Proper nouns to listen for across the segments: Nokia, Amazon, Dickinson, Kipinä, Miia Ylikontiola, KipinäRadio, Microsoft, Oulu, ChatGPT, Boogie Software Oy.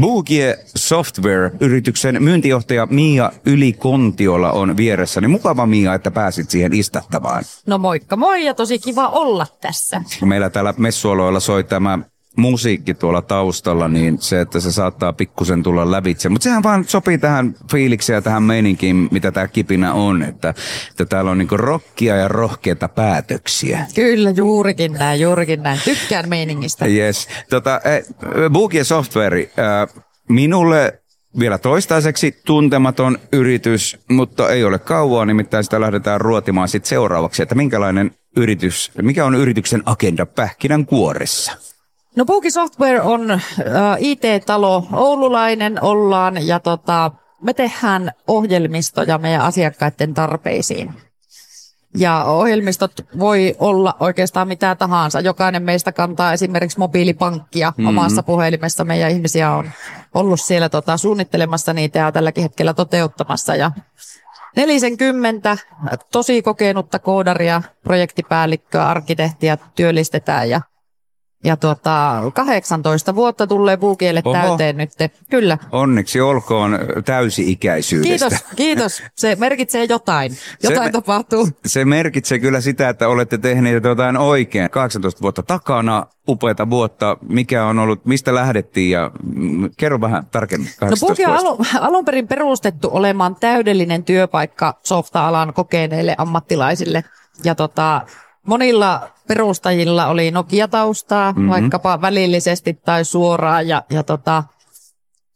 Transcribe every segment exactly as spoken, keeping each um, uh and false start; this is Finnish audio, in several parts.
Boogie Software-yrityksen myyntijohtaja Miia Ylikontiola on vieressäni. Mukava, Miia, että pääsit siihen istattamaan. No moikka moi ja tosi kiva olla tässä. Meillä täällä messuoloilla soi tämä musiikki tuolla taustalla, niin se, että se saattaa pikkusen tulla lävitse. Mutta sehän vaan sopii tähän fiilikseen ja tähän meininkiin, mitä tämä Kipinä on. Että, että täällä on niinku rockia ja rohkeita päätöksiä. Kyllä, juurikin näin, juurikin näin. Tykkään meiningistä. Yes. Tota, eh, Boogie Software, äh, minulle vielä toistaiseksi tuntematon yritys, mutta ei ole kauaa, nimittäin sitä lähdetään ruotimaan sit seuraavaksi, että minkälainen yritys, mikä on yrityksen agenda pähkinän kuoressa? No Boogie Software on äh, I T-talo, oululainen ollaan ja tota, me tehdään ohjelmistoja meidän asiakkaiden tarpeisiin. Ja ohjelmistot voi olla oikeastaan mitä tahansa. Jokainen meistä kantaa esimerkiksi mobiilipankkia mm-hmm. omassa puhelimessa. Meidän ihmisiä on ollut siellä tota, suunnittelemassa niitä ja tälläkin hetkellä toteuttamassa. Ja nelisenkymmentä tosi kokenutta koodaria, projektipäällikköä, arkkitehtiä työllistetään ja Ja tuota, kahdeksantoista vuotta tulee Boogielle täyteen nyt. Kyllä. Onneksi olkoon täysi-ikäisyydestä. Kiitos, kiitos. Se merkitsee jotain. Jotain se, tapahtuu. Se merkitsee kyllä sitä, että olette tehneet jotain oikein. kahdeksantoista vuotta takana, upeata vuotta. Mikä on ollut, mistä lähdettiin ja kerro vähän tarkemmin. No Boogie on alun, alun perin perustettu olemaan täydellinen työpaikka softa-alan kokeneille ammattilaisille. Ja tota... Monilla perustajilla oli Nokia-taustaa, mm-hmm. vaikkapa välillisesti tai suoraan. Ja, ja tota,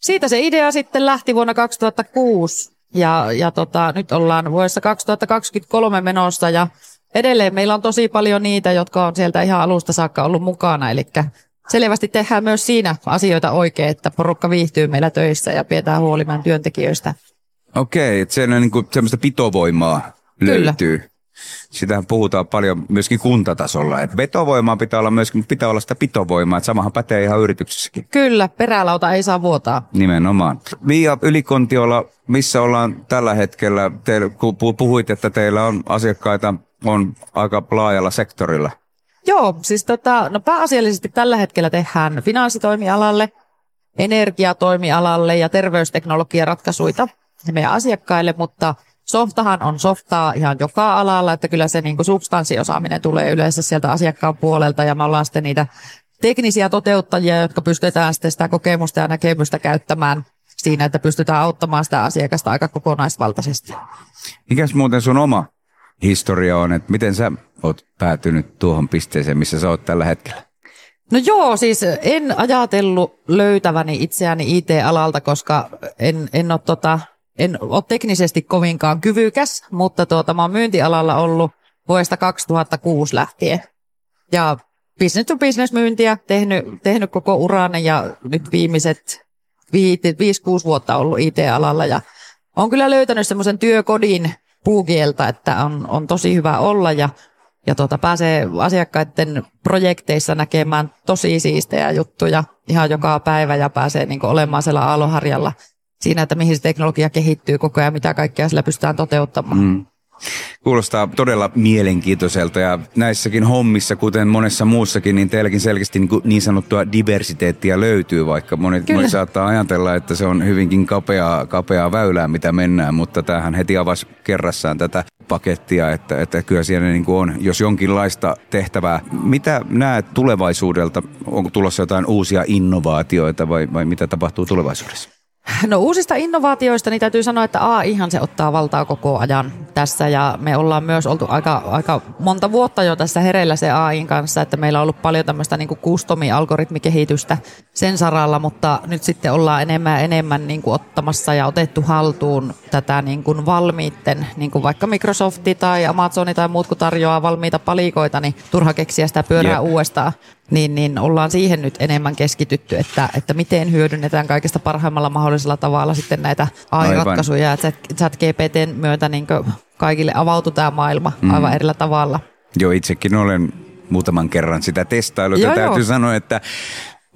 siitä se idea sitten lähti vuonna kaksituhattakuusi ja, ja tota, nyt ollaan vuodessa kaksituhattakaksikymmentäkolme menossa. Ja edelleen meillä on tosi paljon niitä, jotka on sieltä ihan alusta saakka ollut mukana. Eli selvästi tehdään myös siinä asioita oikein, että porukka viihtyy meillä töissä ja pidetään huolimaan työntekijöistä. Okei, että se on niin kuin semmoista pitovoimaa löytyy. Kyllä. Sitähän puhutaan paljon myöskin kuntatasolla, että vetovoimaa pitää olla myöskin, mutta pitää olla sitä pitovoimaa, että samahan pätee ihan yrityksessäkin. Kyllä, perälauta ei saa vuotaa. Nimenomaan. Miia Ylikontiola, missä ollaan tällä hetkellä, teillä, kun puhuit, että teillä on asiakkaita on aika laajalla sektorilla. Joo, siis tota, no pääasiallisesti tällä hetkellä tehdään finanssitoimialalle, energiatoimialalle ja terveysteknologiaratkaisuita meidän asiakkaille, mutta softahan on softaa ihan joka alalla, että kyllä se niin kuin substanssiosaaminen tulee yleensä sieltä asiakkaan puolelta ja me ollaan sitten niitä teknisiä toteuttajia, jotka pystytään sitten sitä kokemusta ja näkemystä käyttämään siinä, että pystytään auttamaan sitä asiakasta aika kokonaisvaltaisesti. Mikäs muuten sun oma historia on, että miten sä oot päätynyt tuohon pisteeseen, missä sä oot tällä hetkellä? No joo, siis en ajatellut löytäväni itseäni I T-alalta, koska en, en ole tota... En ole teknisesti kovinkaan kyvykäs, mutta tuota, mä oon myyntialalla ollut vuodesta kaksituhattakuusi lähtien. Ja business to business myyntiä tehnyt, tehnyt koko urani ja nyt viimeiset viisi kuusi vuotta ollut I T-alalla. Ja oon kyllä löytänyt semmoisen työkodin Boogielta, että on, on tosi hyvä olla ja, ja tuota, pääsee asiakkaiden projekteissa näkemään tosi siistejä juttuja ihan joka päivä ja pääsee niin kuin olemaan siellä aallonharjalla. Siinä, että mihin se teknologia kehittyy koko ajan, mitä kaikkea sillä pystytään toteuttamaan. Mm. Kuulostaa todella mielenkiintoiselta ja näissäkin hommissa, kuten monessa muussakin, niin teilläkin selkeästi niin, niin sanottua diversiteettiä löytyy, vaikka moni, moni saattaa ajatella, että se on hyvinkin kapeaa, kapeaa väylää, mitä mennään, mutta tämähän heti avasi kerrassaan tätä pakettia, että, että kyllä siellä niin kuin on, jos jonkinlaista tehtävää. Mitä näet tulevaisuudelta? Onko tulossa jotain uusia innovaatioita vai, vai mitä tapahtuu tulevaisuudessa? No uusista innovaatioista niin täytyy sanoa, että A I:han se ottaa valtaa koko ajan tässä ja me ollaan myös oltu aika, aika monta vuotta jo tässä hereillä se A I:n kanssa, että meillä on ollut paljon tämmöistä niin kuin custom-algoritmikehitystä sen saralla, mutta nyt sitten ollaan enemmän ja enemmän niin kuin ottamassa ja otettu haltuun tätä niin kuin valmiitten, niin kuin vaikka Microsofti tai Amazoni tai muut kun tarjoaa valmiita palikoita, niin turha keksiä sitä pyörää yep. uudestaan. Niin, niin ollaan siihen nyt enemmän keskitytty, että, että miten hyödynnetään kaikista parhaimmalla mahdollisella tavalla sitten näitä A I-ratkaisuja. ChatGPTn myötä niin kaikille avautui tämä maailma mm. aivan erillä tavalla. Joo, itsekin olen muutaman kerran sitä testaillut ja täytyy sanoa, että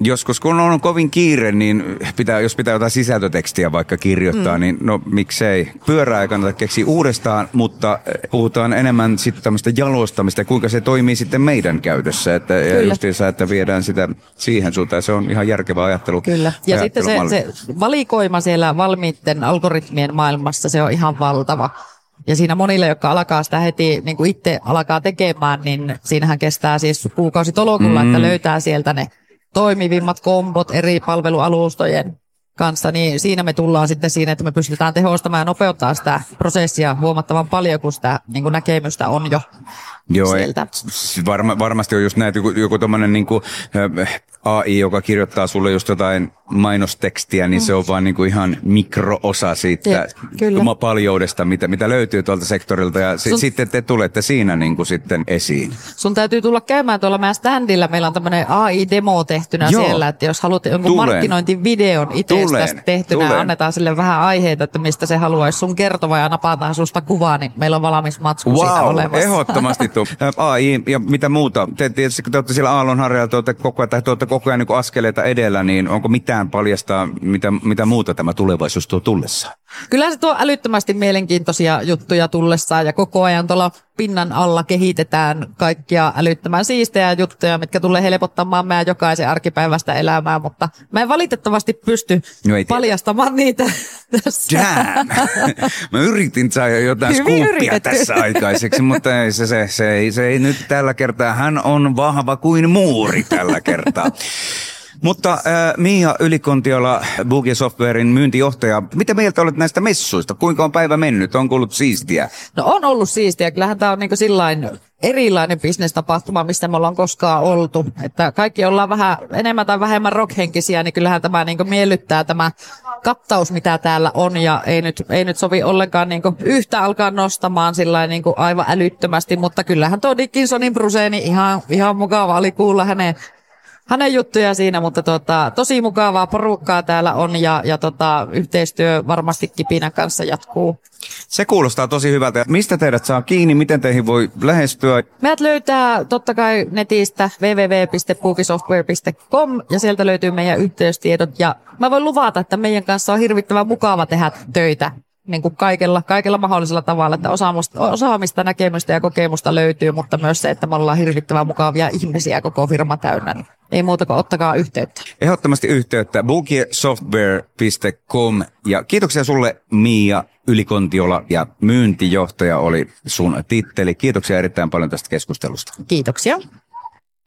Joskus kun on kovin kiire, niin pitää, jos pitää jotain sisältötekstiä vaikka kirjoittaa, mm. niin no miksei. Pyörää ei kannata keksiä uudestaan, mutta puhutaan enemmän sitten tämmöistä jalostamista, kuinka se toimii sitten meidän käytössä. Että justiinsa, että viedään sitä siihen suuntaan. Se on ihan järkevä ajattelu. Kyllä. Ja sitten se, se valikoima siellä valmiitten algoritmien maailmassa, se on ihan valtava. Ja siinä monille, jotka alkaa sitä heti, niin kuin itse alkaa tekemään, niin siinähän kestää siis kuukausitolokulla, mm. että löytää sieltä ne toimivimmat kombot eri palvelualustojen kanssa, niin siinä me tullaan sitten siinä, että me pystytään tehostamaan ja nopeuttamaan sitä prosessia huomattavan paljon, kun sitä niin kuin näkemystä on jo. Joo, ei, varma, varmasti on just näin, joku, joku tommoinen niin kuin A I, joka kirjoittaa sulle just jotain mainostekstiä, niin mm. se on vaan niin kuin ihan mikroosa siitä paljoudesta, mitä, mitä löytyy tuolta sektorilta, ja sit, Sun... sitten te tulette siinä niin kuin sitten esiin. Sun täytyy tulla käymään tuolla meidän standilla, meillä on tämmöinen A I-demo tehtynä. Joo. Siellä, että jos haluat jonkun Tulen. markkinointivideon itsestäsi tehtynä, Tulen. annetaan sille vähän aiheita, että mistä se haluaisi sun kertova ja napataan susta kuvaa, niin meillä on valmis matsku wow, siitä olemassa. Ehdottomasti. A I ja mitä muuta? Te tietysti, kun te olette siellä aallonharjalla, te olette koko ajan, te olette koko ajan niin kuin askeleita edellä, niin onko mitään paljastaa, mitä, mitä muuta tämä tulevaisuus tuo tullessaan? Kyllä se tuo älyttömästi mielenkiintoisia juttuja tullessaan, ja koko ajan tuolla pinnan alla kehitetään kaikkia älyttömän siistejä juttuja, mitkä tulee helpottamaan meidän jokaisen arkipäiväistä elämää, mutta mä en valitettavasti pysty no paljastamaan niitä tässä. Damn! Mä yritin saada jotain skuuppia tässä aikaiseksi, mutta ei se, se, se, ei, se ei nyt tällä kertaa. Hän on vahva kuin muuri tällä kertaa. Mutta äh, Miia Ylikontiola, Boogie Softwaren myyntijohtaja, mitä mieltä olet näistä messuista? Kuinka on päivä mennyt? Onko ollut siistiä? No on ollut siistiä. Kyllähän tämä on niinku sillain erilainen bisnestapahtuma, mistä me ollaan koskaan oltu. Että kaikki ollaan vähän enemmän tai vähemmän rockhenkisiä, niin kyllähän tämä niinku miellyttää tämä kattaus, mitä täällä on. Ja ei nyt, ei nyt sovi ollenkaan niinku yhtä alkaa nostamaan sillain niinku aivan älyttömästi, mutta kyllähän tuo Dickinsonin Bruce, niin ihan, ihan mukava oli kuulla hänen... Hänen juttuja siinä, mutta tota, tosi mukavaa porukkaa täällä on ja, ja tota, yhteistyö varmasti Kipinän kanssa jatkuu. Se kuulostaa tosi hyvältä. Mistä teidät saa kiinni? Miten teihin voi lähestyä? Meidät löytää totta kai netistä double-u double-u double-u piste boogie software piste com ja sieltä löytyy meidän yhteystiedot. Ja mä voin luvata, että meidän kanssa on hirvittävän mukava tehdä töitä. Niin kuin kaikella, kaikella mahdollisella tavalla, että osaamista, osaamista, näkemystä ja kokemusta löytyy, mutta myös se, että me ollaan hirvittävän mukavia ihmisiä koko firma täynnä. Ei muuta kuin ottakaa yhteyttä. Ehdottomasti yhteyttä boogie software piste com ja kiitoksia sulle Miia Ylikontiola ja myyntijohtaja oli sun titteli. Kiitoksia erittäin paljon tästä keskustelusta. Kiitoksia.